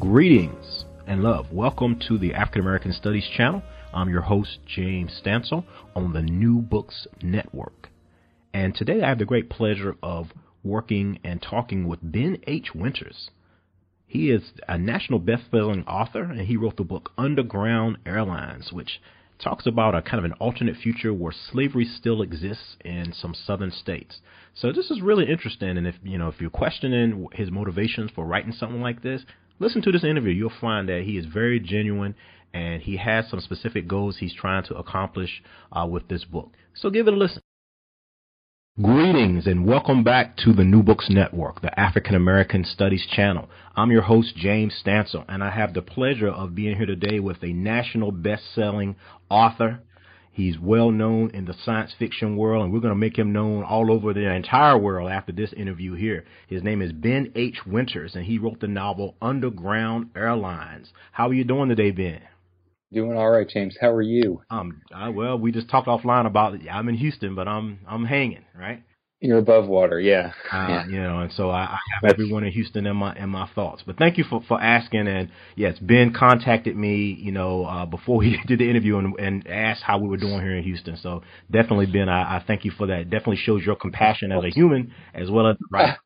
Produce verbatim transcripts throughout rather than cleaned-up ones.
Greetings and love. Welcome to the African American Studies channel. I'm your host, James Stansel, on the New Books Network. And today I have the great pleasure of working and talking with Ben H. Winters. He is a national best-selling author, and he wrote the book Underground Airlines, which talks about a kind of an alternate future where slavery still exists in some southern states. So this is really interesting, and if you know if you're questioning his motivations for writing something like this, listen to this interview. You'll find that he is very genuine, and he has some specific goals he's trying to accomplish uh, with this book. So give it a listen. Greetings and welcome back to the New Books Network, the African American Studies channel. I'm your host, James Stansel, and I have the pleasure of being here today with a national best-selling author. He's well known in the science fiction world, and we're going to make him known all over the entire world after this interview here. His name is Ben H. Winters, and he wrote the novel Underground Airlines. How are you doing today, Ben? Doing all right, James. How are you? Um, I, well, we just talked offline about it. I'm in Houston, but I'm I'm hanging, right? You're above water, yeah. Uh, yeah. You know, and so I, I have everyone in Houston in my in my thoughts. But thank you for, for asking. And yes, Ben contacted me, you know, uh, before he did the interview and, and asked how we were doing here in Houston. So definitely, Ben, I, I thank you for that. It definitely shows your compassion as a human as well as a writer.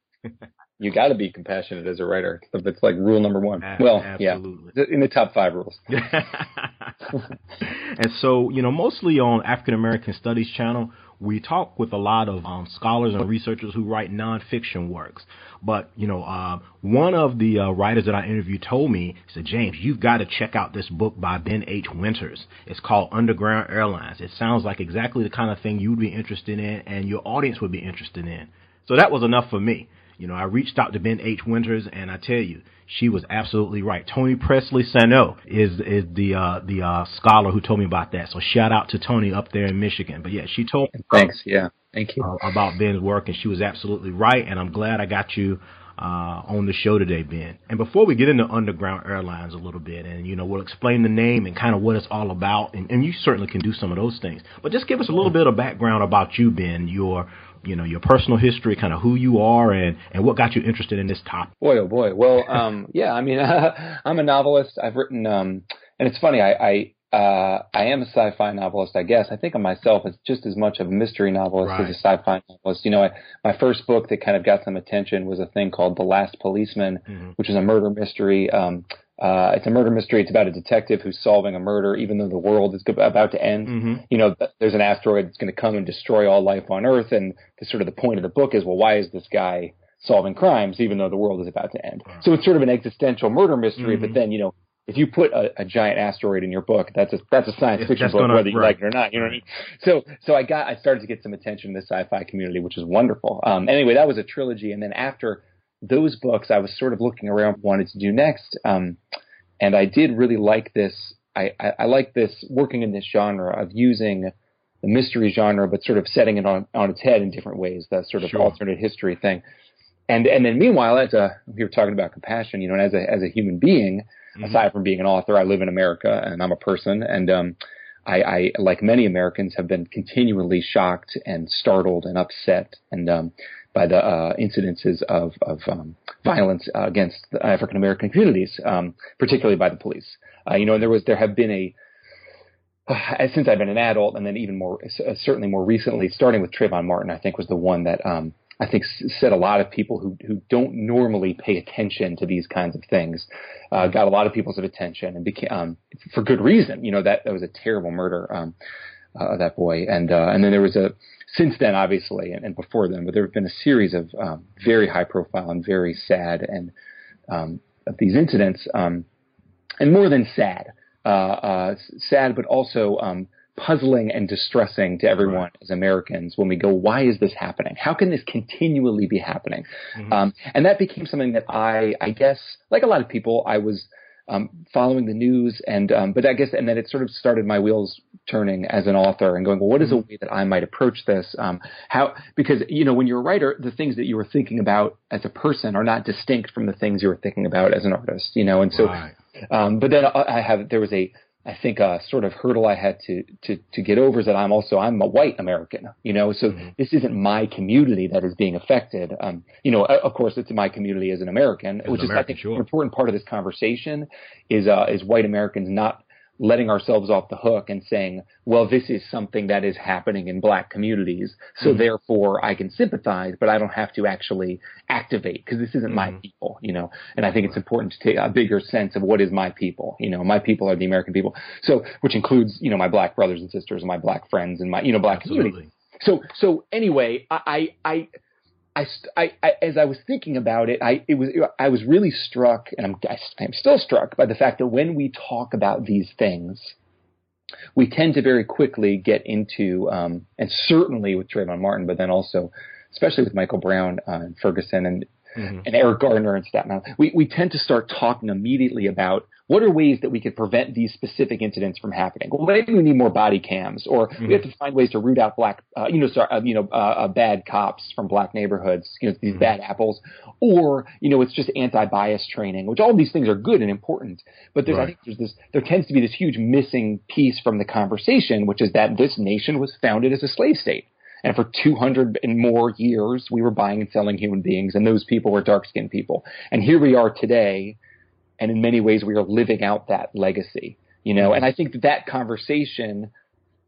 You got to be compassionate as a writer. It's like rule number one. Well, absolutely. Yeah, in the top five rules. And so, you know, mostly on African American Studies channel, we talk with a lot of um, scholars and researchers who write nonfiction works. But, you know, uh, one of the uh, writers that I interviewed told me, he said, James, you've got to check out this book by Ben H. Winters. It's called Underground Airlines. It sounds like exactly the kind of thing you'd be interested in and your audience would be interested in. So that was enough for me. You know, I reached out to Ben H. Winters, and I tell you, she was absolutely right. Tony Presley-Sano is is the uh, the uh, scholar who told me about that. So shout out to Tony up there in Michigan. But yeah, she told me thanks. About, yeah, thank you uh, about Ben's work, and she was absolutely right. And I'm glad I got you uh, on the show today, Ben. And before we get into Underground Airlines a little bit, and you know, we'll explain the name and kind of what it's all about, and, and you certainly can do some of those things. But just give us a little bit of background about you, Ben. Your you know, your personal history, kind of who you are and, and what got you interested in this topic. Boy, oh boy. Well, um, yeah, I mean, uh, I'm a novelist. I've written, um, and it's funny, I, I, uh, I am a sci-fi novelist, I guess. I think of myself as just as much of a mystery novelist right. as a sci-fi novelist. You know, I, my first book that kind of got some attention was a thing called The Last Policeman, mm-hmm. which is a murder mystery. Um, Uh, it's a murder mystery. It's about a detective who's solving a murder, even though the world is about to end. Mm-hmm. You know, there's an asteroid that's going to come and destroy all life on Earth. And the, sort of the point of the book is, well, why is this guy solving crimes, even though the world is about to end? So it's sort of an existential murder mystery. Mm-hmm. But then, you know, if you put a, a giant asteroid in your book, that's a that's a science fiction book, whether you like it or not. You know what I mean? So so I got I started to get some attention in the sci-fi community, which is wonderful. Um, anyway, that was a trilogy, and then after those books, I was sort of looking around what I wanted to do next. Um, and I did really like this. I, I, I like this working in this genre of using the mystery genre, but sort of setting it on, on its head in different ways, that sort of sure. alternate history thing. And, and then meanwhile, as a, we were talking about compassion, you know, and as a, as a human being, mm-hmm. aside from being an author, I live in America and I'm a person. And, um, I, I, like many Americans, have been continually shocked and startled and upset and, um, by the uh, incidences of, of um, violence uh, against the African American communities, um, particularly by the police. Uh, you know, and there was there have been a uh, since I've been an adult, and then even more, uh, certainly more recently, starting with Trayvon Martin, I think was the one that um, I think said a lot of people who, who don't normally pay attention to these kinds of things, uh, got a lot of people's attention, and became, um, for good reason. You know, that, that was a terrible murder, um, uh, that boy. And, uh, and then there was a, since then, obviously, and, and before then, but there have been a series of, um, very high profile and very sad and, um, of these incidents, um, and more than sad, uh, uh, sad, but also, um, puzzling and distressing to everyone right. as Americans when we go, why is this happening? How can this continually be happening? Mm-hmm. Um, and that became something that I, I guess, like a lot of people, I was um, following the news, and um, but I guess, and then it sort of started my wheels turning as an author and going, well, what is a way that I might approach this? Um, how, because, you know, when you're a writer, the things that you were thinking about as a person are not distinct from the things you were thinking about as an artist, you know? And so, right. um, but then I have, there was a, I think a sort of hurdle I had to, to, to get over is that I'm also, I'm a white American, you know, so mm-hmm. this isn't my community that is being affected. Um, you know, of course it's my community as an American, as which an American, is, I think sure. an important part of this conversation is, uh, is white Americans not letting ourselves off the hook and saying, well, this is something that is happening in black communities. So mm-hmm. therefore I can sympathize, but I don't have to actually activate because this isn't mm-hmm. my people, you know, and I think it's important to take a bigger sense of what is my people. You know, my people are the American people. So, which includes, you know, my black brothers and sisters and my black friends and my, you know, black Absolutely. Community. So, so anyway, I, I, I, I, I, as I was thinking about it, I it was I was really struck, and I'm I, I'm still struck by the fact that when we talk about these things, we tend to very quickly get into, um, and certainly with Trayvon Martin, but then also, especially with Michael Brown uh, and Ferguson and mm-hmm. and Eric Garner and Staten Island, we we tend to start talking immediately about what are ways that we could prevent these specific incidents from happening. Well, maybe we need more body cams, or mm-hmm. we have to find ways to root out black, uh, you know, sorry, uh, you know, uh, uh, bad cops from black neighborhoods, you know, these mm-hmm. bad apples, or you know, it's just anti-bias training, which all these things are good and important. But there's, right. I think there's this, there tends to be this huge missing piece from the conversation, which is that this nation was founded as a slave state. And for two hundred and more years, we were buying and selling human beings, and those people were dark-skinned people. And here we are today, and in many ways, we are living out that legacy, you know. And I think that, that conversation,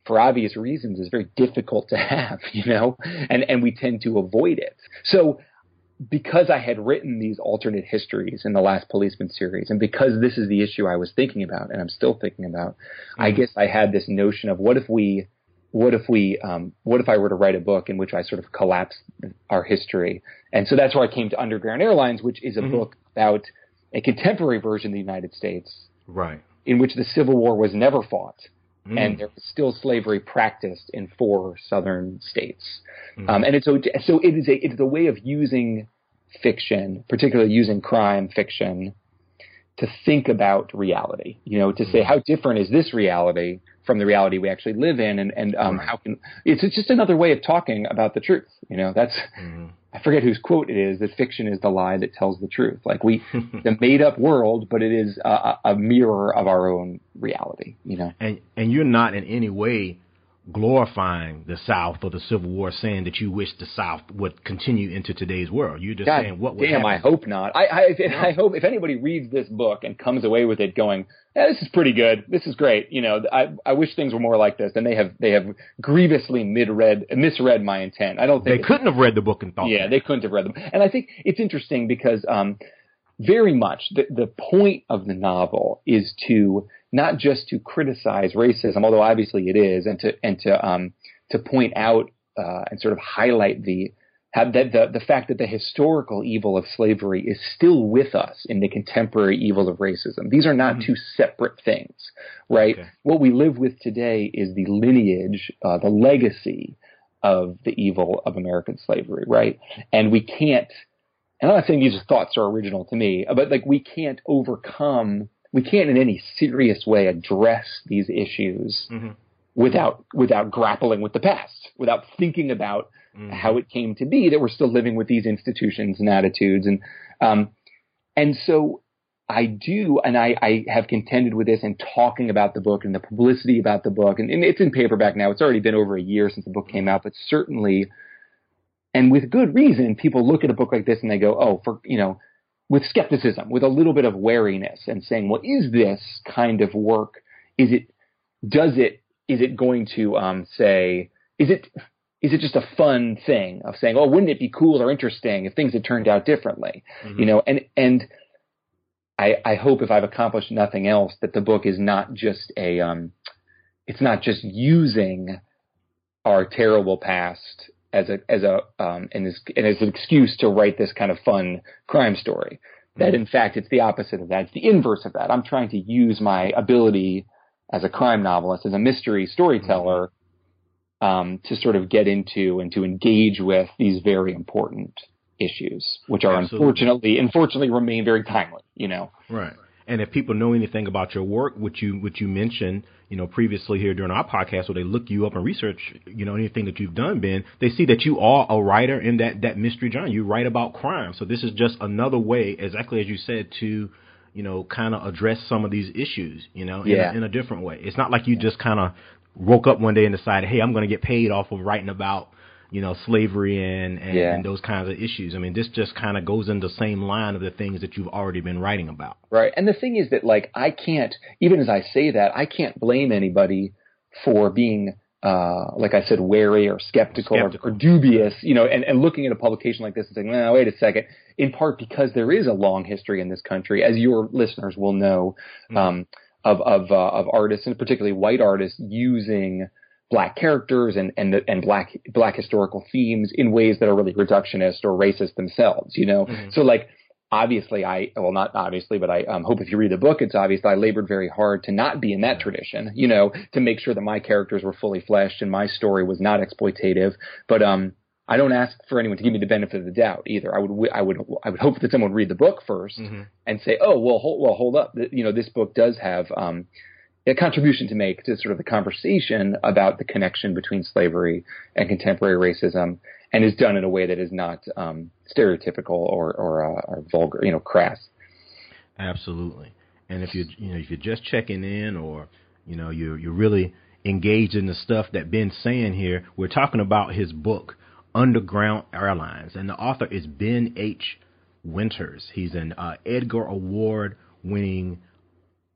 for obvious reasons, is very difficult to have, you know, and, and we tend to avoid it. So because I had written these alternate histories in the Last Policeman series, and because this is the issue I was thinking about and I'm still thinking about, mm-hmm. I guess I had this notion of what if we – What if we, um, what if I were to write a book in which I sort of collapse our history? And so that's where I came to Underground Airlines, which is a mm-hmm. book about a contemporary version of the United States, right? In which the Civil War was never fought, mm. and there was still slavery practiced in four Southern states. Mm-hmm. Um, and it's, so, so it is a, it is a way of using fiction, particularly using crime fiction, to think about reality, you know, to say how different is this reality from the reality we actually live in, and and um, how can it's, it's just another way of talking about the truth, you know. That's mm-hmm. I forget whose quote it is, that fiction is the lie that tells the truth. Like we, the made up world, but it is a, a mirror of our own reality, you know. And and you're not in any way glorifying the South or the Civil War, saying that you wish the South would continue into today's world. You're just God saying what would damn, happen. I hope not. I, I, if, yeah. I hope if anybody reads this book and comes away with it going, yeah, this is pretty good, this is great, you know, I, I wish things were more like this, and they have they have grievously mid-read, misread my intent. I don't think they couldn't have read the book and thought. Yeah, that. They couldn't have read them. And I think it's interesting because um, very much the, the point of the novel is to not just to criticize racism, although obviously it is, and to and to um, to point out uh, and sort of highlight the, the the the fact that the historical evil of slavery is still with us in the contemporary evils of racism. These are not mm-hmm. two separate things, right? Okay. What we live with today is the lineage, uh, the legacy of the evil of American slavery, right? And we can't. And I'm not saying these thoughts are original to me, but like we can't overcome. We can't in any serious way address these issues mm-hmm. without without grappling with the past, without thinking about mm-hmm. how it came to be that we're still living with these institutions and attitudes. And um, and so I do, and I, I have contended with this in talking about the book and the publicity about the book. And, and it's in paperback now. It's already been over a year since the book came out, but certainly, and with good reason, people look at a book like this and they go, oh, for you know, with skepticism, with a little bit of wariness, and saying, well, is this kind of work, is it, does it is it going to um, say, is it is it just a fun thing of saying, oh, wouldn't it be cool or interesting if things had turned out differently? Mm-hmm. You know, and and I, I hope, if I've accomplished nothing else, that the book is not just a um, it's not just using our terrible past as a as a um, and as and as an excuse to write this kind of fun crime story. That, in fact, it's the opposite of that. It's the inverse of that. I'm trying to use my ability as a crime novelist, as a mystery storyteller, um, to sort of get into and to engage with these very important issues, which are Absolutely. unfortunately, unfortunately, remain very timely. You know, right. And if people know anything about your work, which you which you mentioned, you know, previously here during our podcast, where they look you up and research, you know, anything that you've done, Ben, they see that you are a writer in that, that mystery genre. You write about crime. So this is just another way, exactly as you said, to, you know, kind of address some of these issues, you know, yeah. in, a, in a different way. It's not like you yeah. just kind of woke up one day and decided, hey, I'm going to get paid off of writing about, you know, slavery and, and, yeah. and those kinds of issues. I mean, this just kind of goes in the same line of the things that you've already been writing about. Right. And the thing is that, like, I can't, even as I say that, I can't blame anybody for being, uh, like I said, wary or skeptical, skeptical. Or, or dubious, you know, and, and looking at a publication like this and saying, no, wait a second, in part because there is a long history in this country, as your listeners will know, mm-hmm. um, of, of, uh, of artists, and particularly white artists, using Black characters and and and black black historical themes in ways that are really reductionist or racist themselves, you know. Mm-hmm. So, like, obviously, I well not obviously, but I um, hope if you read the book, it's obvious that I labored very hard to not be in that tradition, you know, to make sure that my characters were fully fleshed and my story was not exploitative. But um, I don't ask for anyone to give me the benefit of the doubt either. I would I would I would hope that someone would read the book first mm-hmm. and say, oh well, hold, well hold up, you know, this book does have um. a contribution to make to sort of the conversation about the connection between slavery and contemporary racism, and is done in a way that is not um, stereotypical or or, uh, or vulgar, you know, crass. Absolutely. And if you you know if you're just checking in, or you know you're you're really engaged in the stuff that Ben's saying here, we're talking about his book Underground Airlines, and the author is Ben H. Winters. He's an uh, Edgar Award winning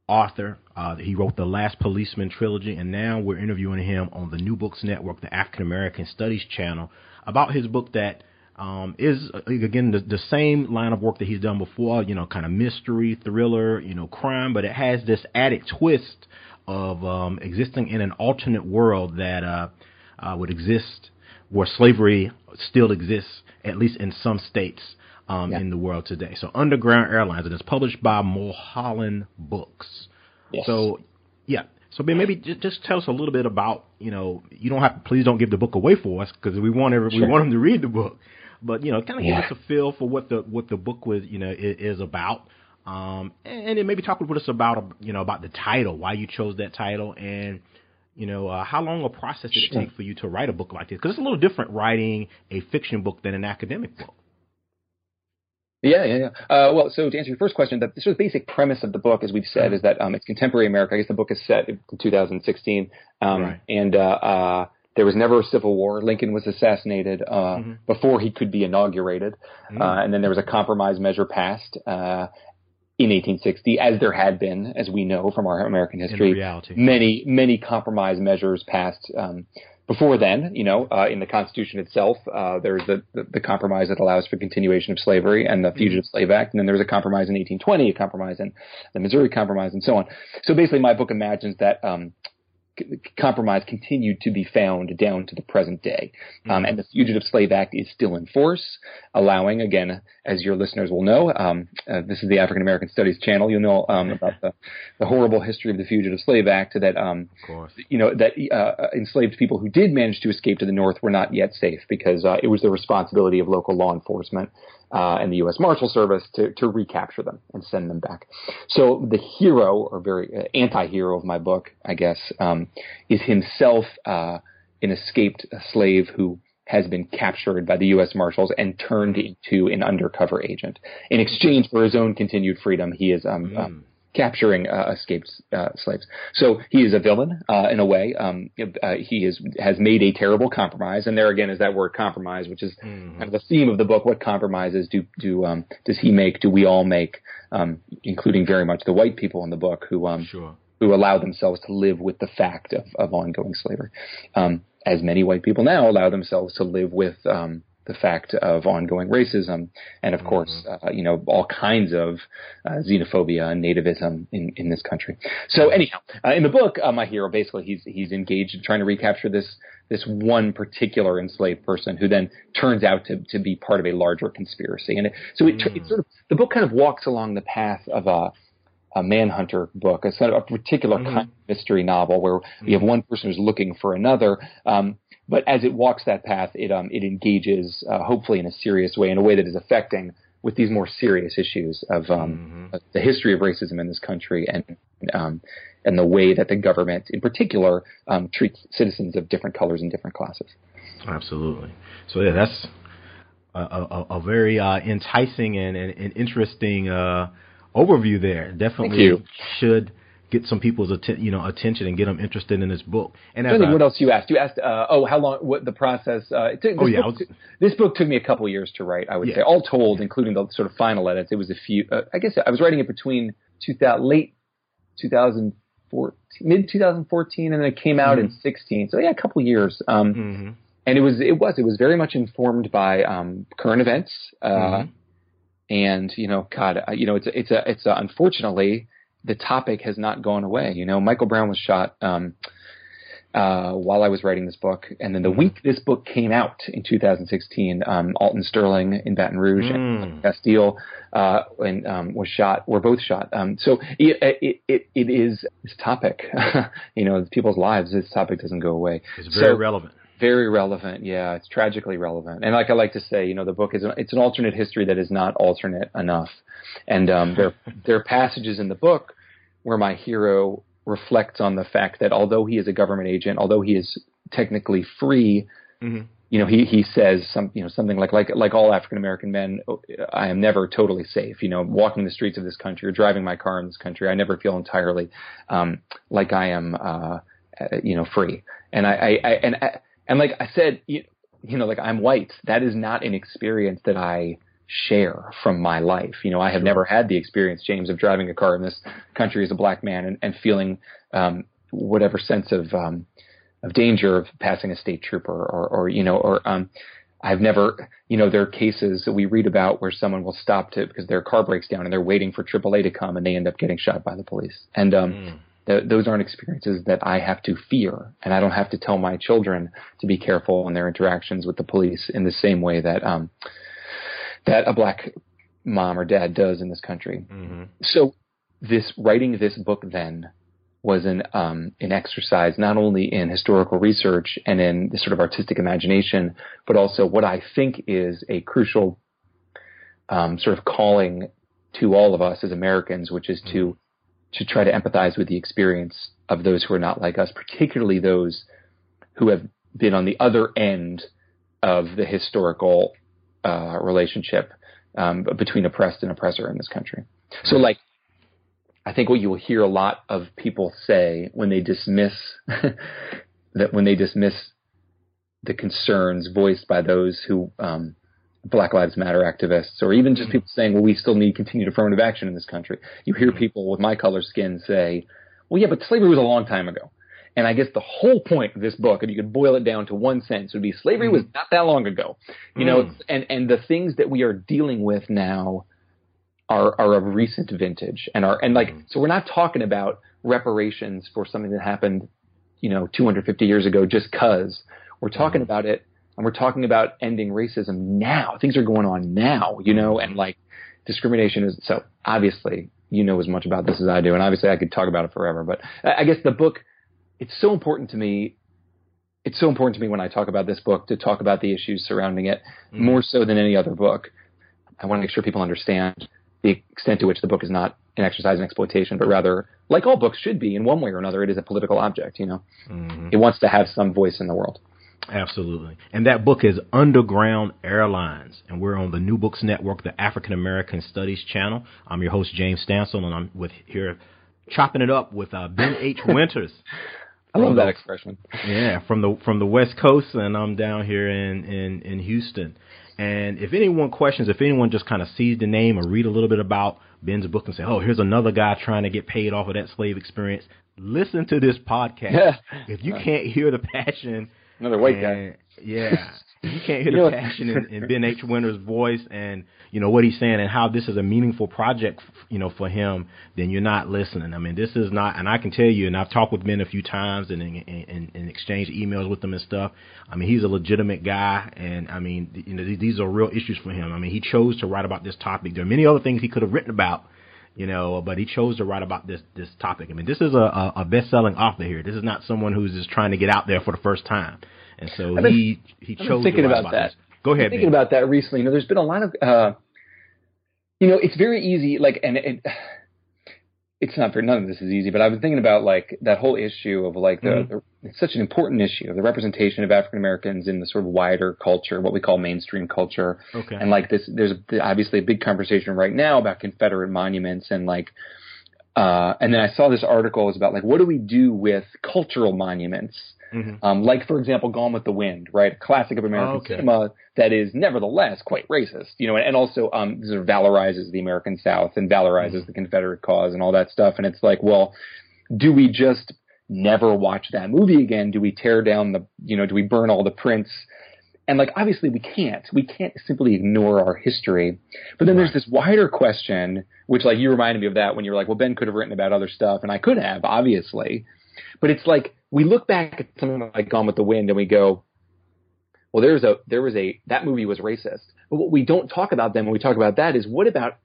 author. Uh, he wrote The Last Policeman trilogy, and now we're interviewing him on the New Books Network, the African American Studies channel, about his book that um, is, again, the, the same line of work that he's done before, you know, kind of mystery, thriller, you know, crime, but it has this added twist of um, existing in an alternate world that uh, uh, would exist, where slavery still exists, at least in some states. Um, yeah. in the world today. So Underground Airlines, and it's published by Mulholland Books. Yes. So, yeah. So Ben, maybe just, just tell us a little bit about, you know, you don't have to, please don't give the book away for us, because we want every, sure. we want them to read the book. But, you know, kind of yeah. give us a feel for what the what the book was, you know, is, is about. Um, and, and then maybe talk with us about, you know, about the title, why you chose that title, and, you know, uh, how long a process did sure. it take for you to write a book like this? Because it's a little different writing a fiction book than an academic book. Yeah, yeah, yeah. Uh, well, so to answer your first question, the sort of basic premise of the book, as we've said, is that um, it's contemporary America. I guess the book is set in two thousand sixteen, um, right. and uh, uh, there was never a civil war. Lincoln was assassinated uh, mm-hmm. before he could be inaugurated, mm-hmm. uh, and then there was a compromise measure passed uh, in eighteen sixty, as there had been, as we know from our American history, in reality. many, many compromise measures passed um before then, you know, uh, in the Constitution itself, uh, there's the, the, the compromise that allows for continuation of slavery and the Fugitive Slave Act. And then there was a compromise in eighteen twenty, a compromise in the Missouri Compromise, and so on. So basically my book imagines that um, c- compromise continued to be found down to the present day. Um, and the Fugitive Slave Act is still in force, allowing, again, as your listeners will know, um, uh, this is the African American Studies channel, you'll know um, about the, the horrible history of the Fugitive Slave Act, that, um, you know, that uh, enslaved people who did manage to escape to the North were not yet safe, because uh, it was the responsibility of local law enforcement uh, and the U S Marshal Service to, to recapture them and send them back. So the hero, or very uh, anti-hero of my book, I guess, um, is himself uh, an escaped slave who has been captured by the U S Marshals and turned into an undercover agent. In exchange for his own continued freedom, he is um, mm. um, capturing uh, escaped uh, slaves. So he is a villain uh, in a way. Um, uh, he is, has made a terrible compromise. And there again is that word compromise, which is mm-hmm. kind of the theme of the book. What compromises do, do um, does he make? Do we all make, um, including very much the white people in the book who um, sure. who allow themselves to live with the fact of, of ongoing slavery, um, as many white people now allow themselves to live with um, the fact of ongoing racism, and of mm-hmm. course, uh, you know, all kinds of uh, xenophobia and nativism in, in this country. So anyhow, uh, in the book, uh, my hero, basically, he's he's engaged in trying to recapture this this one particular enslaved person who then turns out to, to be part of a larger conspiracy. And it, so it, mm. it sort of, the book kind of walks along the path of a, a Manhunter book, a sort of a particular mm. kind of mystery novel where you have one person who's looking for another. Um, but as it walks that path, it, um, it engages, uh, hopefully in a serious way, in a way that is affecting with these more serious issues of, um, mm-hmm. of the history of racism in this country and, um, and the way that the government in particular um, treats citizens of different colors and different classes. Absolutely. So yeah, that's a, a, a very uh, enticing and an interesting uh, overview there. Definitely should get some people's atten- you know, attention and get them interested in this book. And as I think I, what else you asked? You asked, uh, oh, how long, what the process, uh, it took, this, oh, yeah, book, was, this book took me a couple years to write, I would yeah. say. All told, yeah. including the sort of final edits, it was a few, uh, I guess I was writing it between two thousand, late two thousand. Mid twenty fourteen, and then it came out mm-hmm. in sixteen. So yeah, a couple years. Um, mm-hmm. And it was it was it was very much informed by um, current events. Uh, mm-hmm. And you know, God, you know, it's a, it's a, it's a, unfortunately the topic has not gone away. You know, Michael Brown was shot um, uh, while I was writing this book, and then the mm-hmm. week this book came out in two thousand sixteen, um, Alton Sterling in Baton Rouge mm. and Castile uh, and um, was shot. Were both shot. Um, so it it, it it is this topic, you know, people's lives. This topic doesn't go away. It's very so, relevant. Very relevant. Yeah, it's tragically relevant. And like I like to say, you know, the book is an, it's an alternate history that is not alternate enough. And um, there there are passages in the book where my hero reflects on the fact that although he is a government agent, although he is technically free, mm-hmm. you know, he, he says some, you know, something like, like, like all African-American men, I am never totally safe, you know, walking the streets of this country or driving my car in this country. I never feel entirely, um, like I am, uh, you know, free. And I, I, I and, I, and like I said, you, you know, like I'm white. That is not an experience that I share from my life. You know, I have sure. never had the experience, James, of driving a car in this country as a black man and, and feeling um, whatever sense of um, of danger of passing a state trooper or, or you know, or um, I've never, you know, there are cases that we read about where someone will stop to because their car breaks down and they're waiting for triple A to come and they end up getting shot by the police. And um, mm. th- those aren't experiences that I have to fear, and I don't have to tell my children to be careful in their interactions with the police in the same way that um, that a black mom or dad does in this country. Mm-hmm. So this writing this book then was an um, an exercise not only in historical research and in the sort of artistic imagination, but also what I think is a crucial um, sort of calling to all of us as Americans, which is mm-hmm. to to try to empathize with the experience of those who are not like us, particularly those who have been on the other end of the historical Uh, relationship um, between oppressed and oppressor in this country. So, like, I think what you will hear a lot of people say when they dismiss that when they dismiss the concerns voiced by those who um, Black Lives Matter activists, or even just people saying, "Well, we still need continued affirmative action in this country." You hear people with my color skin say, "Well, yeah, but slavery was a long time ago." And I guess the whole point of this book, if you could boil it down to one sentence, would be slavery was not that long ago. You know, mm. and, and the things that we are dealing with now are are of recent vintage and are and like mm. so we're not talking about reparations for something that happened, you know, two hundred fifty years ago just because we're talking mm. about it, and we're talking about ending racism now. Things are going on now, you know, and like discrimination is so obviously you know as much about this as I do, and obviously I could talk about it forever, but I guess the book. It's so important to me. It's so important to me when I talk about this book to talk about the issues surrounding it mm. more so than any other book. I want to make sure people understand the extent to which the book is not an exercise in exploitation, but rather, like all books should be, in one way or another, it is a political object. You know, mm-hmm. it wants to have some voice in the world. Absolutely. And that book is Underground Airlines, and we're on the New Books Network, the African American Studies channel. I'm your host, James Stansel, and I'm with here chopping it up with uh, Ben H. Winters. I love that expression. Yeah, from the from the West Coast, and I'm down here in, in, in Houston. And if anyone questions, if anyone just kind of sees the name or read a little bit about Ben's book and say, oh, here's another guy trying to get paid off of that slave experience, listen to this podcast. Yeah. If you can't hear the passion. Another white and, guy. Yeah. You can't hear the passion in, in Ben H. Winters' voice and, you know, what he's saying and how this is a meaningful project, you know, for him, then you're not listening. I mean, this is not – and I can tell you, and I've talked with Ben a few times and, and, and, and exchanged emails with him and stuff. I mean, he's a legitimate guy, and, I mean, you know, these, these are real issues for him. I mean, he chose to write about this topic. There are many other things he could have written about, you know, but he chose to write about this this topic. I mean, this is a, a, a best-selling author here. This is not someone who's just trying to get out there for the first time. And so been, he he chose thinking to about, about that. This. Go ahead. I've been thinking man. about that recently. You know, there's been a lot of, uh, you know, it's very easy. Like, and it, it's not for none of this is easy. But I've been thinking about like that whole issue of like the, mm-hmm. the it's such an important issue of the representation of African Americans in the sort of wider culture, what we call mainstream culture. Okay. And like this, there's obviously a big conversation right now about Confederate monuments and like. Uh, and then I saw this article was about like what do we do with cultural monuments. Mm-hmm. Um, like, for example, Gone with the Wind, right? A classic of American okay. cinema that is nevertheless quite racist, you know, and, and also um, sort of valorizes the American South and valorizes mm-hmm. the Confederate cause and all that stuff. And it's like, well, do we just never watch that movie again? Do we tear down the, you know, do we burn all the prints? And like, obviously we can't, we can't simply ignore our history. But then right. there's this wider question, which like you reminded me of that when you were like, well, Ben could have written about other stuff and I could have, obviously. But it's like we look back at something like Gone with the Wind and we go, well, there's a there was a that movie was racist. But what we don't talk about then when we talk about that is what about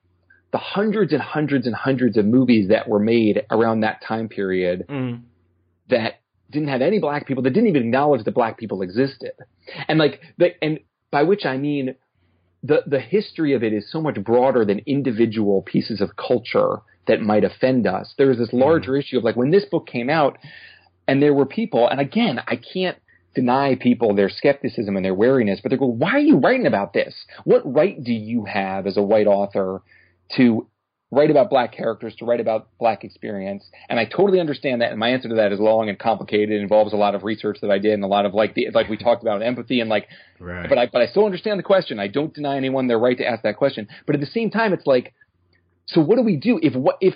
the hundreds and hundreds and hundreds of movies that were made around that time period mm. that didn't have any black people, that didn't even acknowledge that black people existed. And like the, and by which I mean the the history of it is so much broader than individual pieces of culture that might offend us. There was this larger issue of like when this book came out and there were people, and again, I can't deny people their skepticism and their wariness, but they're going, why are you writing about this? What right do you have as a white author to write about black characters, to write about black experience? And I totally understand that. And my answer to that is long and complicated. It involves a lot of research that I did and a lot of like, the, like we talked about empathy and like, right. but I, but I still understand the question. I don't deny anyone their right to ask that question. But at the same time, it's like, so what do we do if what if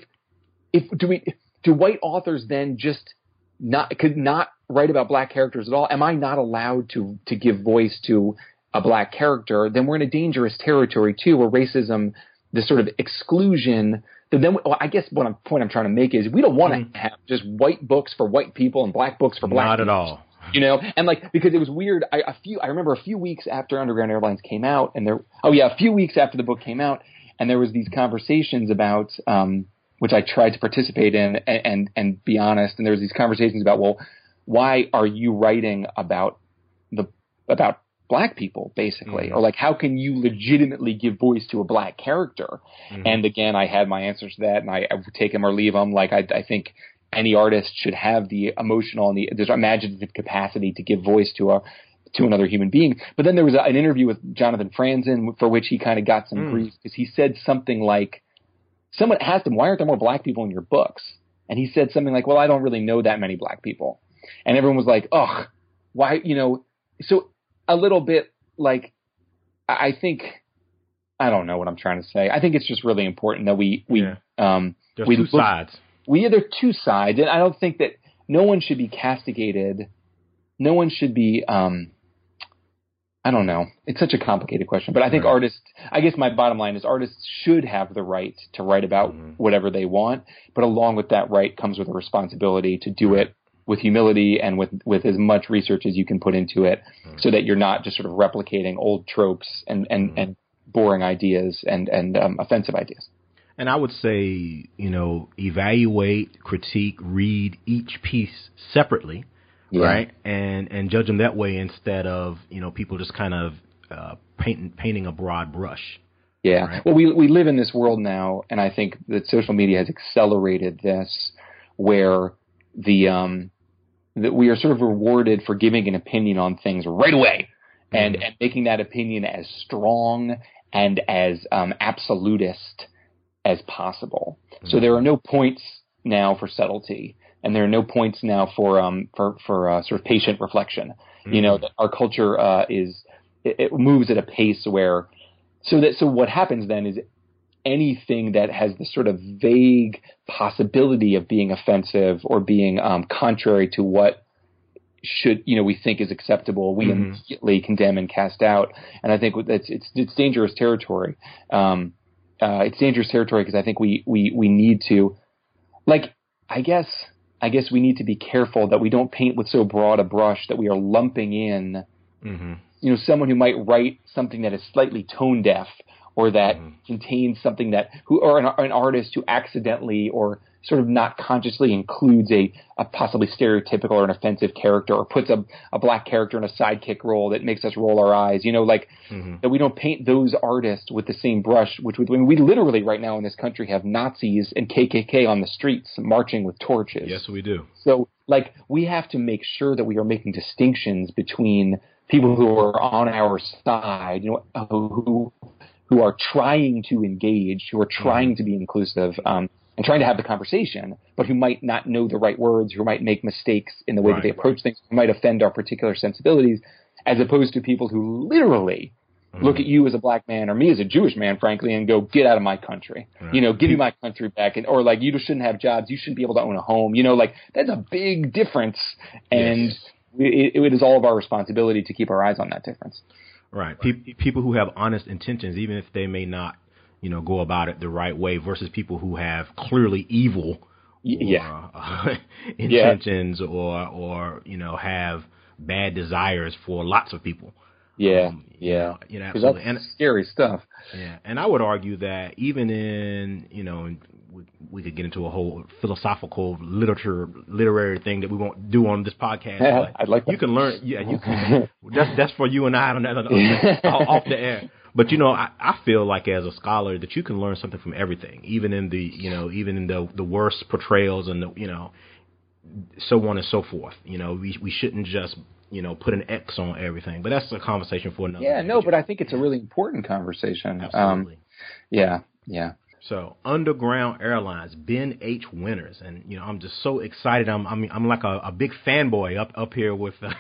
if do we do white authors then just not could not write about black characters at all? Am I not allowed to to give voice to a black character? Then we're in a dangerous territory too, where racism, this sort of exclusion. Then we, well, I guess what I'm, point I'm trying to make is we don't want to mm. have just white books for white people and black books for black. Not people. At all. You know, and like because it was weird. I, a few I remember a few weeks after Underground Airlines came out, and there oh yeah, a few weeks after the book came out. And there was these conversations about, um, which I tried to participate in and, and, and be honest. And there was these conversations about, well, why are you writing about the about black people, basically? Mm-hmm. Or like, how can you legitimately give voice to a black character? Mm-hmm. And again, I had my answers to that, and I, I would take them or leave them. Like, I, I think any artist should have the emotional and the, the imaginative capacity to give voice to a to another human being. But then there was a, an interview with Jonathan Franzen for which he kind of got some mm. grief because he said something like, someone asked him, why aren't there more black people in your books? And he said something like, well, I don't really know that many black people. And everyone was like, ugh, why, you know, so a little bit like, I, I think, I don't know what I'm trying to say. I think it's just really important that we, we, yeah. um, there's we, two look, sides. we either two sides. And I don't think that no one should be castigated. No one should be, um, I don't know. It's such a complicated question, but I think right. artists, I guess my bottom line is artists should have the right to write about mm-hmm. whatever they want, but along with that right comes with a responsibility to do it with humility and with, with as much research as you can put into it mm-hmm. so that you're not just sort of replicating old tropes and, and, mm-hmm. and boring ideas and, and um, offensive ideas. And I would say, you know, evaluate, critique, read each piece separately. Yeah. Right. And and judge them that way instead of, you know, people just kind of uh, painting painting a broad brush. Yeah. Right? Well, we we live in this world now. And I think that social media has accelerated this where the um that we are sort of rewarded for giving an opinion on things right away and, mm-hmm. and making that opinion as strong and as um, absolutist as possible. Mm-hmm. So there are no points now for subtlety. And there are no points now for um for for uh, sort of patient reflection. Mm-hmm. You know, that our culture uh, is it, it moves at a pace where so that so what happens then is anything that has the sort of vague possibility of being offensive or being um, contrary to what should, you know, we think is acceptable, we mm-hmm. immediately condemn and cast out. And I think it's it's, it's dangerous territory. Um, uh, it's dangerous territory because I think we, we, we need to, like, I guess, I guess we need to be careful that we don't paint with so broad a brush that we are lumping in, mm-hmm. you know, someone who might write something that is slightly tone deaf, or that mm-hmm. contains something that who or an, an artist who accidentally or sort of not consciously includes a, a possibly stereotypical or an offensive character, or puts a, a black character in a sidekick role that makes us roll our eyes, you know, like mm-hmm. that we don't paint those artists with the same brush, which we, I mean, we literally right now in this country have Nazis and K K K on the streets marching with torches. Yes, we do. So like we have to make sure that we are making distinctions between people who are on our side, you know, who who are trying to engage, who are trying to be inclusive, um, and trying to have the conversation, but who might not know the right words, who might make mistakes in the way right, that they approach right. things, who might offend our particular sensibilities, as opposed to people who literally mm-hmm. look at you as a black man or me as a Jewish man, frankly, and go, get out of my country, right. you know, give me my country back. And, or like, you shouldn't have jobs. You shouldn't be able to own a home. You know, like that's a big difference. And yes. it, it is all of our responsibility to keep our eyes on that difference. Right. Pe- people who have honest intentions, even if they may not, you know, go about it the right way, versus people who have clearly evil yeah. or, uh, intentions yeah. or, or, you know, have bad desires for lots of people. Yeah. Um, yeah. You know, you know, absolutely. That's and, scary stuff. Yeah. And I would argue that even in, you know, we, we could get into a whole philosophical literature, literary thing that we won't do on this podcast. Yeah, I'd like that. You can learn. Yeah. You can. that's, that's for you and I on, on, on, off the air. But, you know, I, I feel like as a scholar that you can learn something from everything, even in the, you know, even in the, the worst portrayals and, the, you know, so on and so forth. You know, we we shouldn't just, you know, put an X on everything. But that's a conversation for another. Yeah, no, but I think it's a really important conversation. Absolutely. Um, yeah, yeah. So Underground Airlines, Ben H. Winters. And, you know, I'm just so excited. I'm I'm, I'm like a, a big fanboy up up here with uh,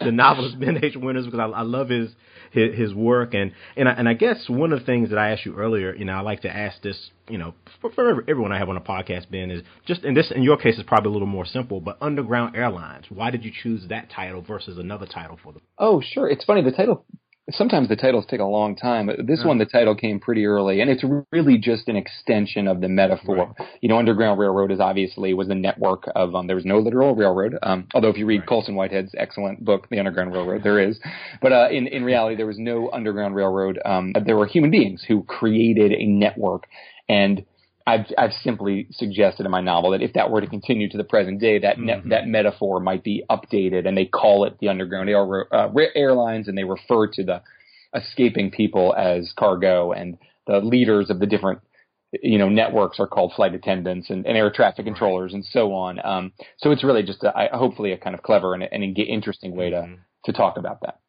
the novelist Ben H. Winters, because I, I love his, his his work. And and I, and I guess one of the things that I asked you earlier, you know, I like to ask this, you know, for, for everyone I have on a podcast, Ben, is just in this in your case is probably a little more simple. But Underground Airlines, why did you choose that title versus another title for them? Oh, sure. It's funny. The title. Sometimes the titles take a long time. This yeah. one, the title came pretty early, and it's really just an extension of the metaphor. Right. You know, Underground Railroad is obviously was the network of um, – there was no literal railroad, um, although if you read right. Colson Whitehead's excellent book, The Underground Railroad, there is. But uh, in, in reality, there was no Underground Railroad. Um, there were human beings who created a network, and I've, I've simply suggested in my novel that if that were to continue to the present day, that mm-hmm. ne- that metaphor might be updated, and they call it the Underground Air- uh, Airlines, and they refer to the escaping people as cargo, and the leaders of the different, you know, networks are called flight attendants and, and air traffic controllers right. and so on. Um, so it's really just a, I, hopefully a kind of clever and, and interesting way to, mm-hmm. to talk about that.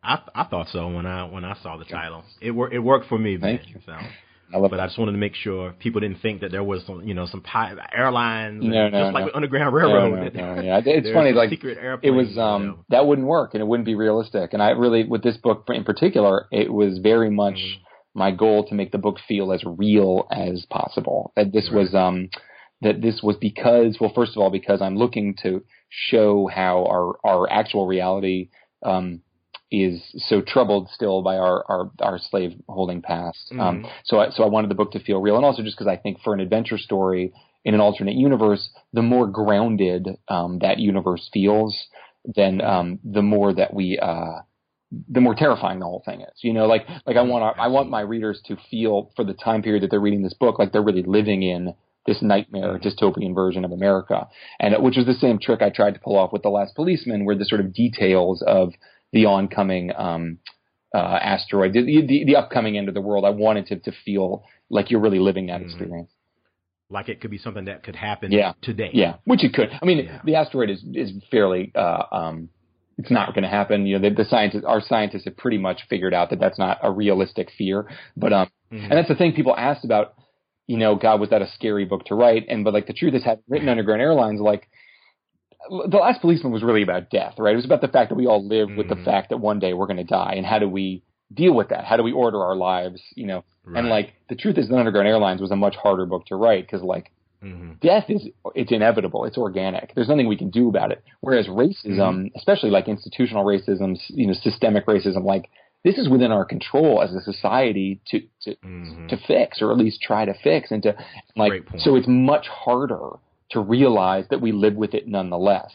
I, I thought so when I when I saw the title. It wor- it worked for me, man. Thank you. So. I but that. I just wanted to make sure people didn't think that there was some, you know, some pi- airlines, no, no, just like no. the Underground Railroad. No, no, no, yeah. It's funny, like it was um, you know. that wouldn't work and it wouldn't be realistic. And I really, with this book in particular, it was very much mm-hmm. my goal to make the book feel as real as possible. That this right. was um, that this was because, well, first of all, because I'm looking to show how our our actual reality um. is so troubled still by our, our, our slave holding past. Mm-hmm. Um, so I, so I wanted the book to feel real. And also just because I think for an adventure story in an alternate universe, the more grounded, um, that universe feels, then, um, the more that we, uh, the more terrifying the whole thing is, you know, like, like I want, our, I want my readers to feel for the time period that they're reading this book, like they're really living in this nightmare dystopian version of America. And which was the same trick I tried to pull off with The Last Policeman, where the sort of details of the oncoming um, uh, asteroid, the, the, the upcoming end of the world. I wanted to, to feel like you're really living that mm-hmm. experience. Like it could be something that could happen yeah. today. Yeah, which it could. I mean, yeah. the asteroid is, is fairly uh, um, – it's not going to happen. You know, the, the scientists, our scientists have pretty much figured out that that's not a realistic fear. But um, mm-hmm. and that's the thing people asked about, you know, God, was that a scary book to write? And but like the truth is, having written Underground Airlines, like – The Last Policeman was really about death, right? It was about the fact that we all live with mm-hmm. the fact that one day we're going to die, and how do we deal with that? How do we order our lives? You know, right. And like the truth is, The Underground Airlines was a much harder book to write because like mm-hmm. death is it's inevitable, it's organic. There's nothing we can do about it. Whereas racism, mm-hmm. especially like institutional racism, you know, systemic racism, like this is within our control as a society to to, mm-hmm. to fix, or at least try to fix, and to like. So it's much harder to realize that we live with it nonetheless,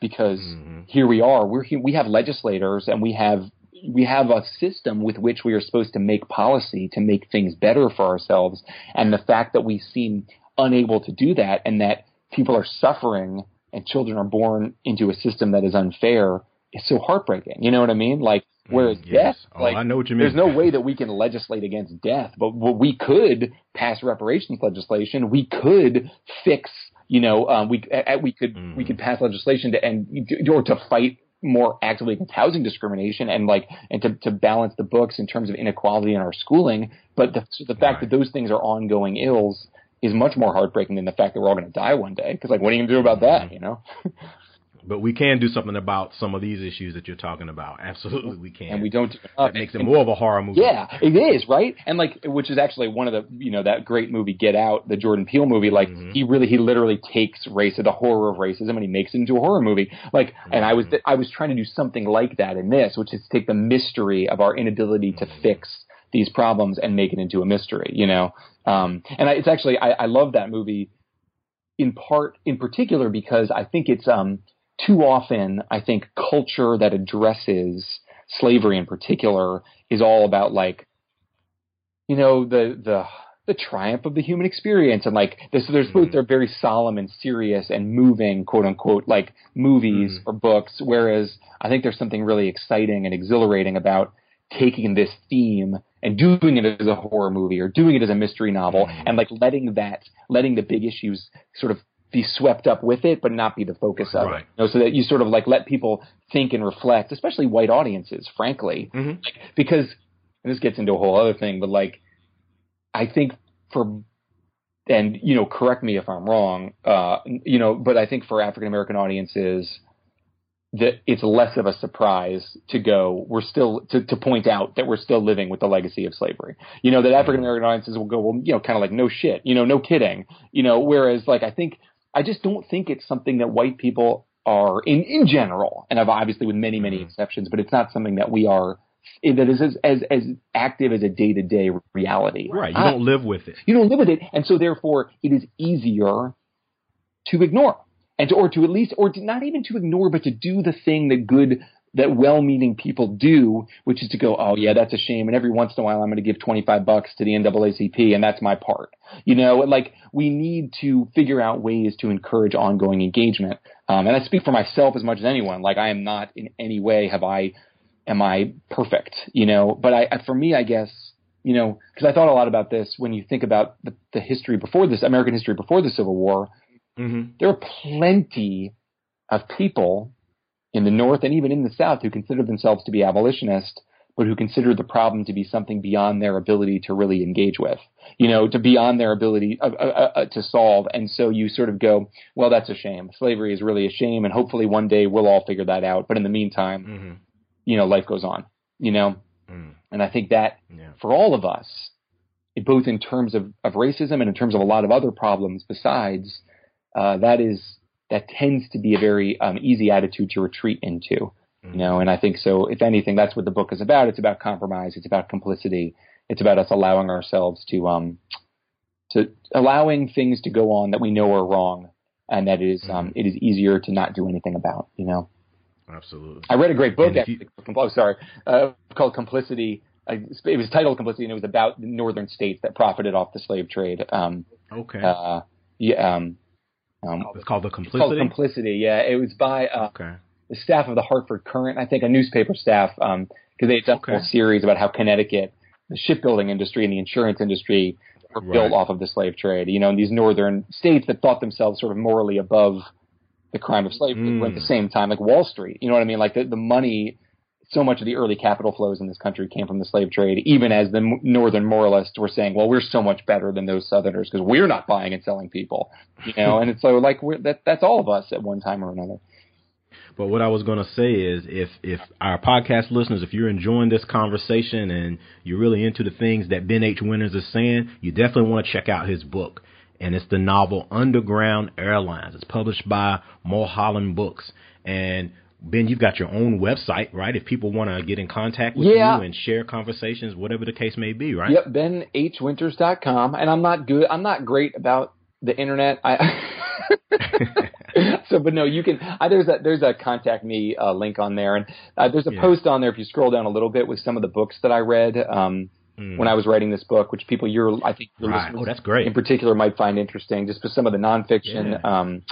because mm-hmm. here we are, we're we have legislators and we have. We have a system with which we are supposed to make policy to make things better for ourselves. And the fact that we seem unable to do that, and that people are suffering and children are born into a system that is unfair, is so heartbreaking. You know what I mean? Like, whereas mm, yes. death, oh, like, I know what you mean. There's no way that we can legislate against death, but we could pass reparations legislation. We could fix, you know, um, we, uh, we could, mm. we could pass legislation to end or to fight more actively against housing discrimination, and like, and to, to balance the books in terms of inequality in our schooling. But the, the fact right. that those things are ongoing ills is much more heartbreaking than the fact that we're all going to die one day. Because like, what are you going to do about that? You know. But we can do something about some of these issues that you're talking about. Absolutely, we can. And we don't. Uh, that makes it more of a horror movie. Yeah, it is, right? And like, which is actually one of the, you know, that great movie Get Out, the Jordan Peele movie. Like, mm-hmm. he really, he literally takes race, the horror of racism, and he makes it into a horror movie. Like, mm-hmm. and I was, I was trying to do something like that in this, which is take the mystery of our inability to mm-hmm. fix these problems and make it into a mystery. You know, um, and I, it's actually, I, I love that movie in part, in particular, because I think it's. Um, Too often, I think culture that addresses slavery in particular is all about like, you know, the the the triumph of the human experience, and like this. There's both mm-hmm. they're very solemn and serious and moving, quote unquote, like movies mm-hmm. or books. Whereas I think there's something really exciting and exhilarating about taking this theme and doing it as a horror movie or doing it as a mystery novel, mm-hmm. and like letting that letting the big issues sort of be swept up with it, but not be the focus of right. it. You know, so that you sort of like let people think and reflect, especially white audiences, frankly, mm-hmm. because, and this gets into a whole other thing, but like, I think for, and, you know, correct me if I'm wrong, uh, you know, but I think for African-American audiences that it's less of a surprise to go, we're still to, to point out that we're still living with the legacy of slavery, you know, that African-American audiences will go, well, you know, kind of like, no shit, you know, no kidding, you know, whereas like, I think, I just don't think it's something that white people are in, in general, and I've obviously with many, many mm-hmm. exceptions, but it's not something that we are that is as as, as active as a day to day reality. Right. You I, don't live with it. You don't live with it. And so therefore it is easier to ignore and to, or to at least or to not even to ignore, but to do the thing that good that well-meaning people do, which is to go, oh yeah, that's a shame. And every once in a while, I'm going to give twenty-five bucks to the N double A C P, and that's my part. You know, like we need to figure out ways to encourage ongoing engagement. Um, and I speak for myself as much as anyone. Like I am not in any way have I, am I perfect? You know, but I, I for me, I guess, you know, because I thought a lot about this when you think about the, the history before this, American history before the Civil War, mm-hmm. there are plenty of people in the North and even in the South who consider themselves to be abolitionist, but who consider the problem to be something beyond their ability to really engage with, you know, to beyond their ability uh, uh, uh, to solve. And so you sort of go, well, that's a shame. Slavery is really a shame. And hopefully one day we'll all figure that out. But in the meantime, mm-hmm. you know, life goes on, you know, mm. and I think that yeah. for all of us, it, both in terms of, of racism and in terms of a lot of other problems besides, uh, that is, that tends to be a very um, easy attitude to retreat into, you know, and I think so, if anything, that's what the book is about. It's about compromise. It's about complicity. It's about us allowing ourselves to, um, to allowing things to go on that we know are wrong and that it is, um, it is easier to not do anything about, you know? Absolutely. I read a great book, actually, you- oh, sorry, uh, called Complicity. I, it was titled Complicity, and it was about the northern states that profited off the slave trade. Um, okay. Uh, yeah. Um, Um, it's called The Complicity? It's called Complicity, yeah. It was by uh, okay. the staff of the Hartford Courant, I think, a newspaper staff, because um, they had done okay. a whole series about how Connecticut, the shipbuilding industry and the insurance industry were right. built off of the slave trade. You know, in these northern states that thought themselves sort of morally above the crime of slavery, mm. but at the same time, like Wall Street, you know what I mean? Like the, the money, so much of the early capital flows in this country came from the slave trade, even as the m- northern moralists were saying, well, we're so much better than those Southerners because we're not buying and selling people, you know, and it's so like we're, that that's all of us at one time or another. But what I was going to say is if if our podcast listeners, if you're enjoying this conversation and you're really into the things that Ben H. Winters is saying, you definitely want to check out his book. And it's the novel Underground Airlines. It's published by Mulholland Books. And Ben, you've got your own website, right? If people want to get in contact with yeah. you and share conversations, whatever the case may be, right? Yep, ben h winters dot com. And I'm not good. I'm not great about the internet. I so, but no, you can. Uh, there's a there's a contact me uh, link on there, and uh, there's a yeah. post on there. If you scroll down a little bit with some of the books that I read um, mm. when I was writing this book, which people you're I think your right. listeners oh, that's great. in particular might find interesting, just for some of the nonfiction. Yeah. Um,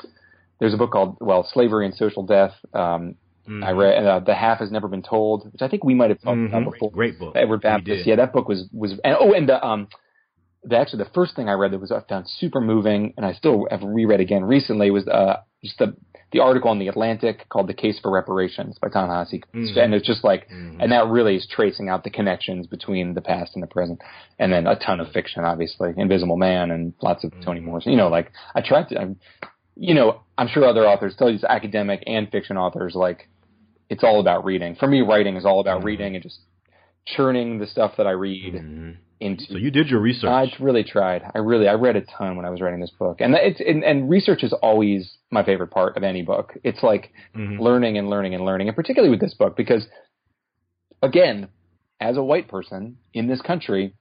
there's a book called well, Slavery and Social Death. Um, mm. I read uh, The Half Has Never Been Told, which I think we might have talked mm-hmm. about before. Great, great book, Edward Baptist. Yeah, that book was was and, oh, and the um. The, actually, the first thing I read that was I found super moving, and I still have reread again recently, was uh, just the the article in The Atlantic called "The Case for Reparations" by Ta-Nehisi Coates, mm-hmm. and it's just like, mm-hmm. and that really is tracing out the connections between the past and the present, and then a ton of fiction, obviously, "Invisible Man" and lots of mm-hmm. Toni Morrison. You know, like I tried to, I'm, you know, I'm sure other authors tell you, academic and fiction authors, like it's all about reading. For me, writing is all about mm-hmm. reading and just churning the stuff that I read. Mm-hmm. Into. So you did your research. I really tried. I really, I read a ton when I was writing this book. And it's and, and research is always my favorite part of any book. It's like mm-hmm. learning and learning and learning, and particularly with this book because, again, as a white person in this country,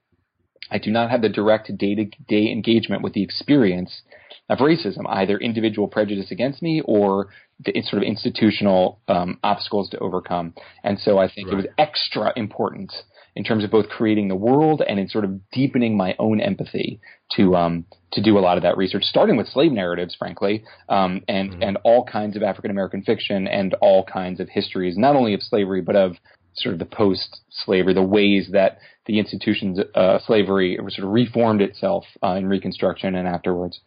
I do not have the direct day-to-day engagement with the experience of racism, either individual prejudice against me or the sort of institutional um, obstacles to overcome. And so I think right. it was extra important in terms of both creating the world and in sort of deepening my own empathy to um, to do a lot of that research, starting with slave narratives, frankly, um, and, mm-hmm. and all kinds of African-American fiction and all kinds of histories, not only of slavery, but of sort of the post-slavery, the ways that the institutions uh, slavery sort of reformed itself uh, in Reconstruction and afterwards.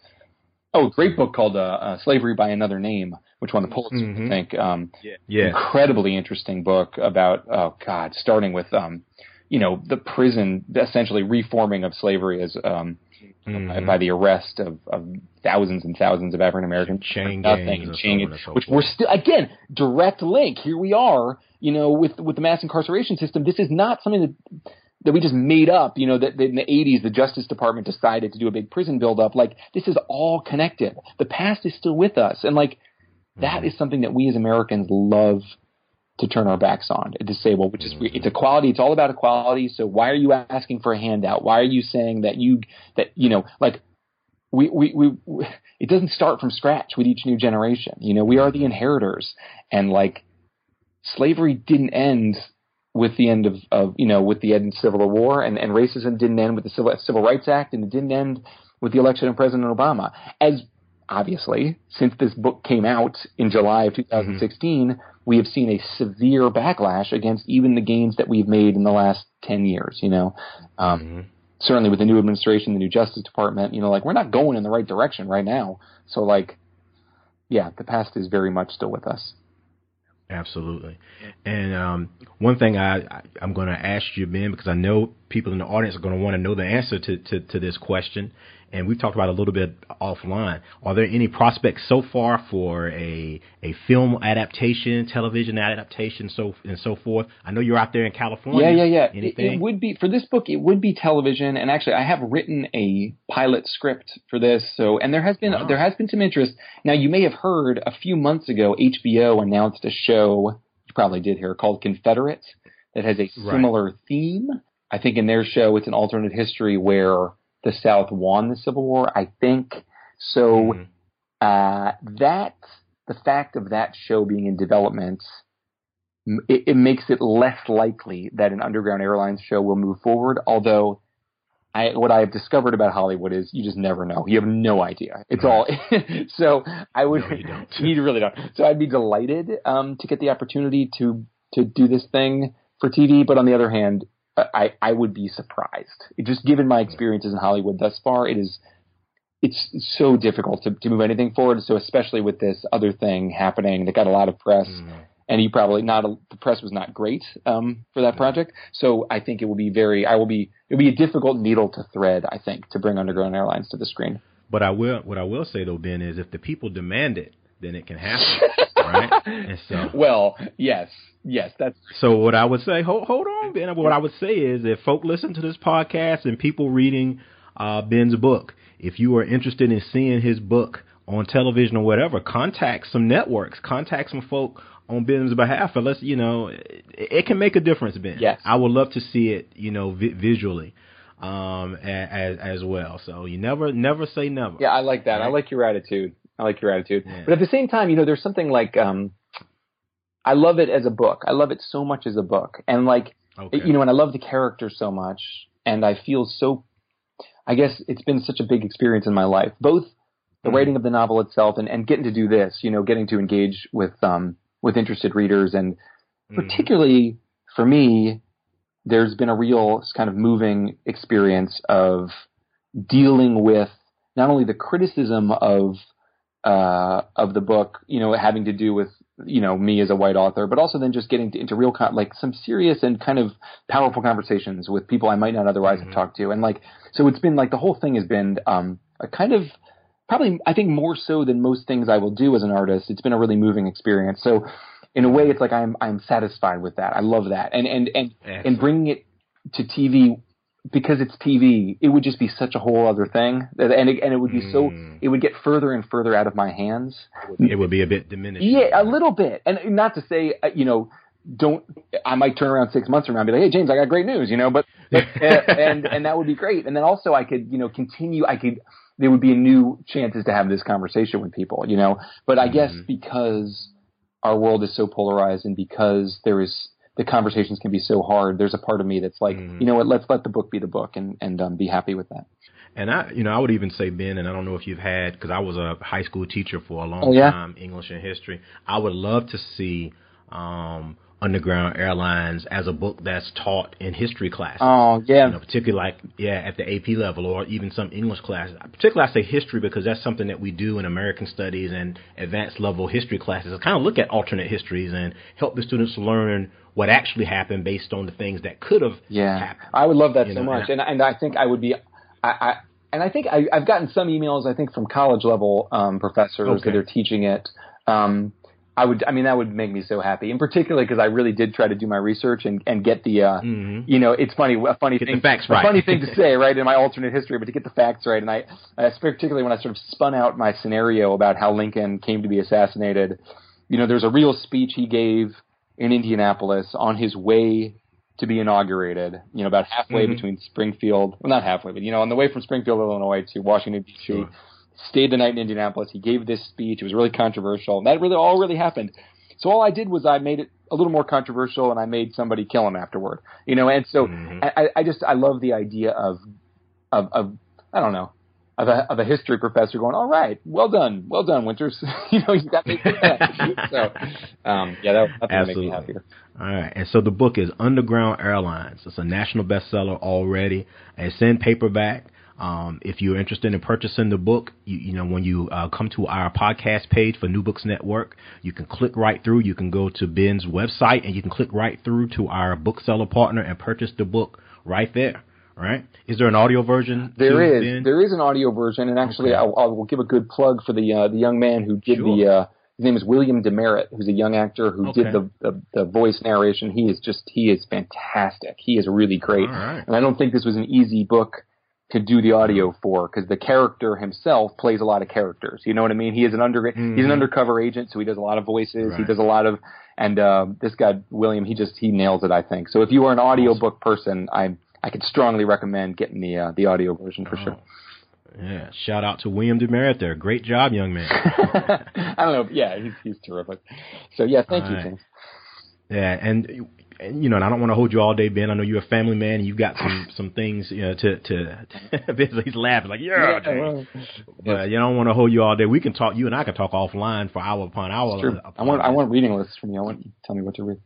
Oh, a great book called uh, uh, Slavery by Another Name, which won the Pulitzer, mm-hmm. I think. Um, yeah. Yeah. Incredibly interesting book about, oh, God, starting with um, – you know, the prison, essentially reforming of slavery as um, mm-hmm. by the arrest of, of thousands and thousands of African Americans, chain gangs, so which we're still, again, direct link. Here we are, you know, with with the mass incarceration system. This is not something that that we just made up. You know, that, that in the eighties, the Justice Department decided to do a big prison buildup. Like, this is all connected. The past is still with us, and like that mm-hmm. is something that we as Americans love to turn our backs on, to say, well, which is, it's equality. It's all about equality. So why are you asking for a handout? Why are you saying that you, that, you know, like we, we, we, we it doesn't start from scratch with each new generation. You know, we are the inheritors, and like slavery didn't end with the end of, of, you know, with the end of Civil War, and, and racism didn't end with the Civil, Civil Rights Act, and it didn't end with the election of President Obama. As obviously, since this book came out in July of two thousand sixteen, mm-hmm. we have seen a severe backlash against even the gains that we've made in the last ten years, you know, um, mm-hmm. certainly with the new administration, the new Justice Department, you know, like we're not going in the right direction right now. So like, yeah, the past is very much still with us. Absolutely. And um, one thing I, I, I'm going to ask you, Ben, because I know people in the audience are going to want to know the answer to, to, to this question. And we've talked about it a little bit offline. Are there any prospects so far for a a film adaptation, television adaptation, so and so forth? I know you're out there in California. Yeah, yeah, yeah. It, it would be for this book. It would be television. And actually, I have written a pilot script for this. So, and there has been wow. there has been some interest. Now, you may have heard a few months ago, H B O announced a show you probably did hear called Confederate that has a similar right. theme. I think in their show, it's an alternate history where the South won the Civil War, I think. So mm-hmm. uh, that the fact of that show being in development, it, it makes it less likely that an Underground Airlines show will move forward. Although, I, what I have discovered about Hollywood is you just never know. You have no idea. It's right. all so I would no, you don't. You really don't. So I'd be delighted um, to get the opportunity to to do this thing for T V. But on the other hand, I, I would be surprised. It just given my experiences in Hollywood thus far, it is it's so difficult to, to move anything forward. So especially with this other thing happening that got a lot of press, mm. and you probably not a, the press was not great um, for that project. So I think it will be very. I will be. It will be a difficult needle to thread, I think, to bring Underground Airlines to the screen. But I will. What I will say though, Ben, is if the people demand it, then it can happen. right? And so, well, yes, yes. That's so. What I would say, hold, hold on, Ben. What I would say is, if folk listen to this podcast and people reading uh, Ben's book, if you are interested in seeing his book on television or whatever, contact some networks, contact some folk on Ben's behalf. And let's, you know, it, it can make a difference, Ben. Yes, I would love to see it, you know, vi- visually. Um, as as well. So you never never say never. Yeah, I like that. Right? I like your attitude. I like your attitude. Yeah. But at the same time, you know, there's something like um, I love it as a book. I love it so much as a book, and like okay. you know, and I love the character so much, and I feel so. I guess it's been such a big experience in my life, both the mm-hmm. writing of the novel itself and, and getting to do this. You know, getting to engage with um with interested readers, and particularly mm-hmm. for me. There's been a real kind of moving experience of dealing with not only the criticism of uh, of the book, you know, having to do with, you know, me as a white author, but also then just getting to, into real, con- like some serious and kind of powerful conversations with people I might not otherwise mm-hmm. have talked to. And like, so it's been like the whole thing has been um, a kind of probably, I think more so than most things I will do as an artist. It's been a really moving experience. So in a way, it's like I'm I'm satisfied with that. I love that, and and and, and bringing it to T V because it's T V. It would just be such a whole other thing, and it, and it would be mm. so. It would get further and further out of my hands. It would be a bit diminished. Yeah, a little bit, and not to say you know don't. I might turn around six months from now and be like, hey James, I got great news, you know. But, but and and that would be great. And then also I could you know continue. I could there would be new chances to have this conversation with people, you know. But I mm-hmm. guess because. Our world is so polarized, and because there is the conversations can be so hard, there's a part of me that's like, mm-hmm. you know what, let's let the book be the book and, and um, be happy with that. And I, you know, I would even say, Ben, and I don't know if you've had, because I was a high school teacher for a long oh, yeah? time, English and history. I would love to see um, Underground Airlines as a book that's taught in history classes. Oh, yeah. You know, particularly like, yeah, at the A P level or even some English classes. Particularly I say history because that's something that we do in American studies and advanced level history classes. I kind of look at alternate histories and help the students learn what actually happened based on the things that could have yeah. happened. I would love that you so know? much. And I, and I think I would be – I, I and I think I, I've gotten some emails, I think, from college level um, professors okay. that are teaching it. Um I would, I mean, that would make me so happy, and particularly because I really did try to do my research and, and get the, uh, mm-hmm. you know, it's funny, a funny get thing, the facts a right. funny thing to say, right, in my alternate history, but to get the facts right, and I, I, particularly when I sort of spun out my scenario about how Lincoln came to be assassinated, you know, there's a real speech he gave in Indianapolis on his way to be inaugurated, you know, about halfway mm-hmm. between Springfield, well, not halfway, but, you know, on the way from Springfield, Illinois to Washington, D C, sure. stayed the night in Indianapolis. He gave this speech. It was really controversial. That really all really happened. So all I did was I made it a little more controversial, and I made somebody kill him afterward. You know, and so mm-hmm. I, I just I love the idea of of, of I don't know of a, of a history professor going, all right, well done, well done, Winters. you know, you got me. so um, yeah, that, that's gonna make me happier. All right, and so the book is Underground Airlines. It's a national bestseller already. It's in paperback. Um, if you're interested in purchasing the book, you, you know, when you uh, come to our podcast page for New Books Network, you can click right through. You can go to Ben's website and you can click right through to our bookseller partner and purchase the book right there. Right? Is there an audio version? There is. Ben? There is an audio version. And actually, okay. I will give a good plug for the uh, the young man who did sure. the uh, his name is William DeMeritt, who's a young actor who okay. did the, the the voice narration. He is just he is fantastic. He is really great. All right. And I don't think this was an easy book to do the audio for, because the character himself plays a lot of characters. You know what I mean? He is an under mm. he's an undercover agent, so he does a lot of voices. Right. He does a lot of, and uh, this guy William, he just he nails it, I think. So if you are an audiobook person, I I could strongly recommend getting the uh, the audio version for oh. sure. Yeah, shout out to William DeMeritt there. Great job, young man. I don't know. Yeah, he's he's terrific. So yeah, thank all you, right. James. Yeah, and. And, you know, and I don't want to hold you all day, Ben. I know you're a family man. And you've got some, some things, you know, to, to, to he's laughing like, yeah, yeah. But you don't want to hold you all day. We can talk, you and I can talk offline for hour upon hour. True. Upon I want, I want reading lists from you. I want you to tell me what to read.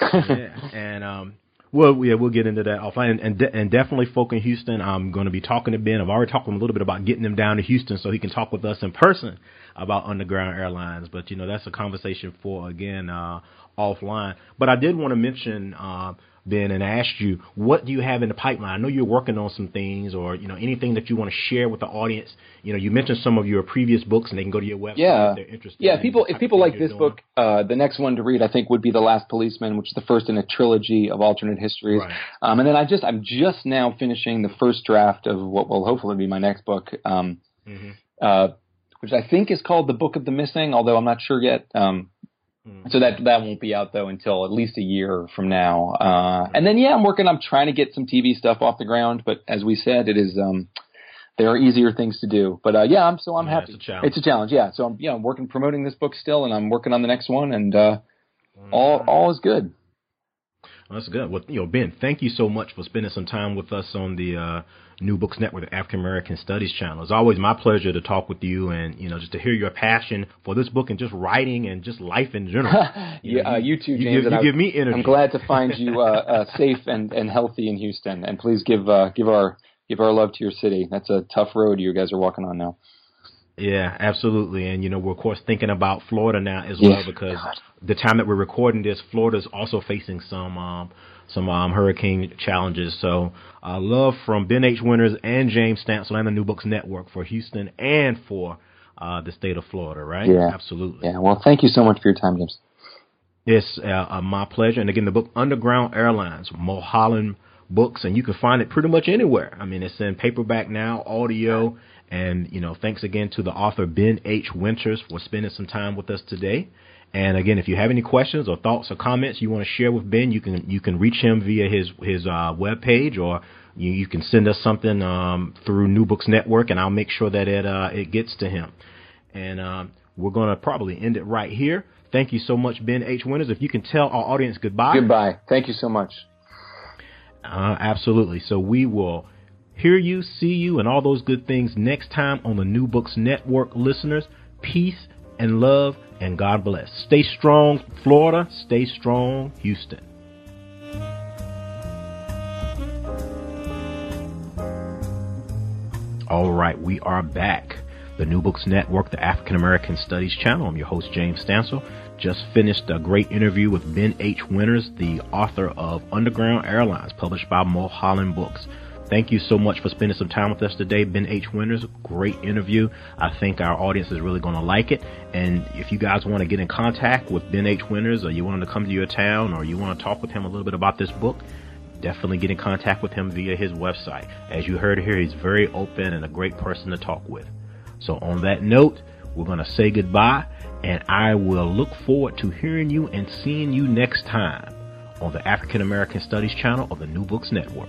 yeah. And, um, well, yeah, we'll get into that offline. And, and, de- and definitely folk in Houston, I'm going to be talking to Ben. I've already talked to him a little bit about getting him down to Houston so he can talk with us in person about Underground Airlines. But, you know, that's a conversation for, again, uh, offline. But I did want to mention uh, Ben, and asked you, what do you have in the pipeline? I know you're working on some things, or, you know, anything that you want to share with the audience. You know, you mentioned some of your previous books, and they can go to your website yeah. if they're interested. Yeah, people, if people like this doing. book, uh, the next one to read, I think, would be The Last Policeman, which is the first in a trilogy of alternate histories. Right. Um, and then I just, I'm just now finishing the first draft of what will hopefully be my next book, um, mm-hmm. uh, which I think is called The Book of the Missing, although I'm not sure yet. Um, So that that won't be out, though, until at least a year from now. Uh, and then, yeah, I'm working. I'm trying to get some T V stuff off the ground. But as we said, it is um, there are easier things to do. But, uh, yeah, I'm so I'm yeah, happy. It's a challenge. It's a challenge, yeah. So, I'm, yeah, I'm working, promoting this book still, and I'm working on the next one. And uh, all all is good. Well, that's good. Well, you know, Ben, thank you so much for spending some time with us on the uh, New Books Network, the African American Studies channel. It's always my pleasure to talk with you, and, you know, just to hear your passion for this book and just writing and just life in general. You yeah, know, you, uh, you too, James. You, you, you I, give me energy. I'm glad to find you uh, uh, safe and, and healthy in Houston. And please give uh, give our give our love to your city. That's a tough road you guys are walking on now. Yeah, absolutely. And, you know, we're, of course, thinking about Florida now as well, yeah, because God. the time that we're recording this, Florida's also facing some um, some um, hurricane challenges. So uh, love from Ben H. Winters and James Stansel and the New Books Network for Houston and for uh, the state of Florida, right? Yeah. Absolutely. Yeah. Well, thank you so much for your time, James. It's uh, uh, my pleasure. And again, the book Underground Airlines, Mulholland Books, and you can find it pretty much anywhere. I mean, it's in paperback now, audio. And, you know, thanks again to the author Ben H. Winters for spending some time with us today. And again, if you have any questions or thoughts or comments you want to share with Ben, you can you can reach him via his his uh, webpage, or you, you can send us something um, through New Books Network, and I'll make sure that it uh, it gets to him. And uh, we're going to probably end it right here. Thank you so much, Ben H. Winters. If you can tell our audience goodbye. Goodbye. Thank you so much. Uh, absolutely. So we will hear you, see you, and all those good things next time on the New Books Network, listeners. Peace and love, and God bless. Stay strong, Florida. Stay strong, Houston. All right, we are back. The New Books Network, the African American Studies channel. I'm your host, James Stansel. Just finished a great interview with Ben H. Winters, the author of Underground Airlines, published by Mulholland Books. Thank you so much for spending some time with us today, Ben H. Winters. Great interview. I think our audience is really going to like it. And if you guys want to get in contact with Ben H. Winters, or you want him to come to your town, or you want to talk with him a little bit about this book, definitely get in contact with him via his website. As you heard here, he's very open and a great person to talk with. So on that note, we're going to say goodbye, and I will look forward to hearing you and seeing you next time on the African American Studies channel of the New Books Network.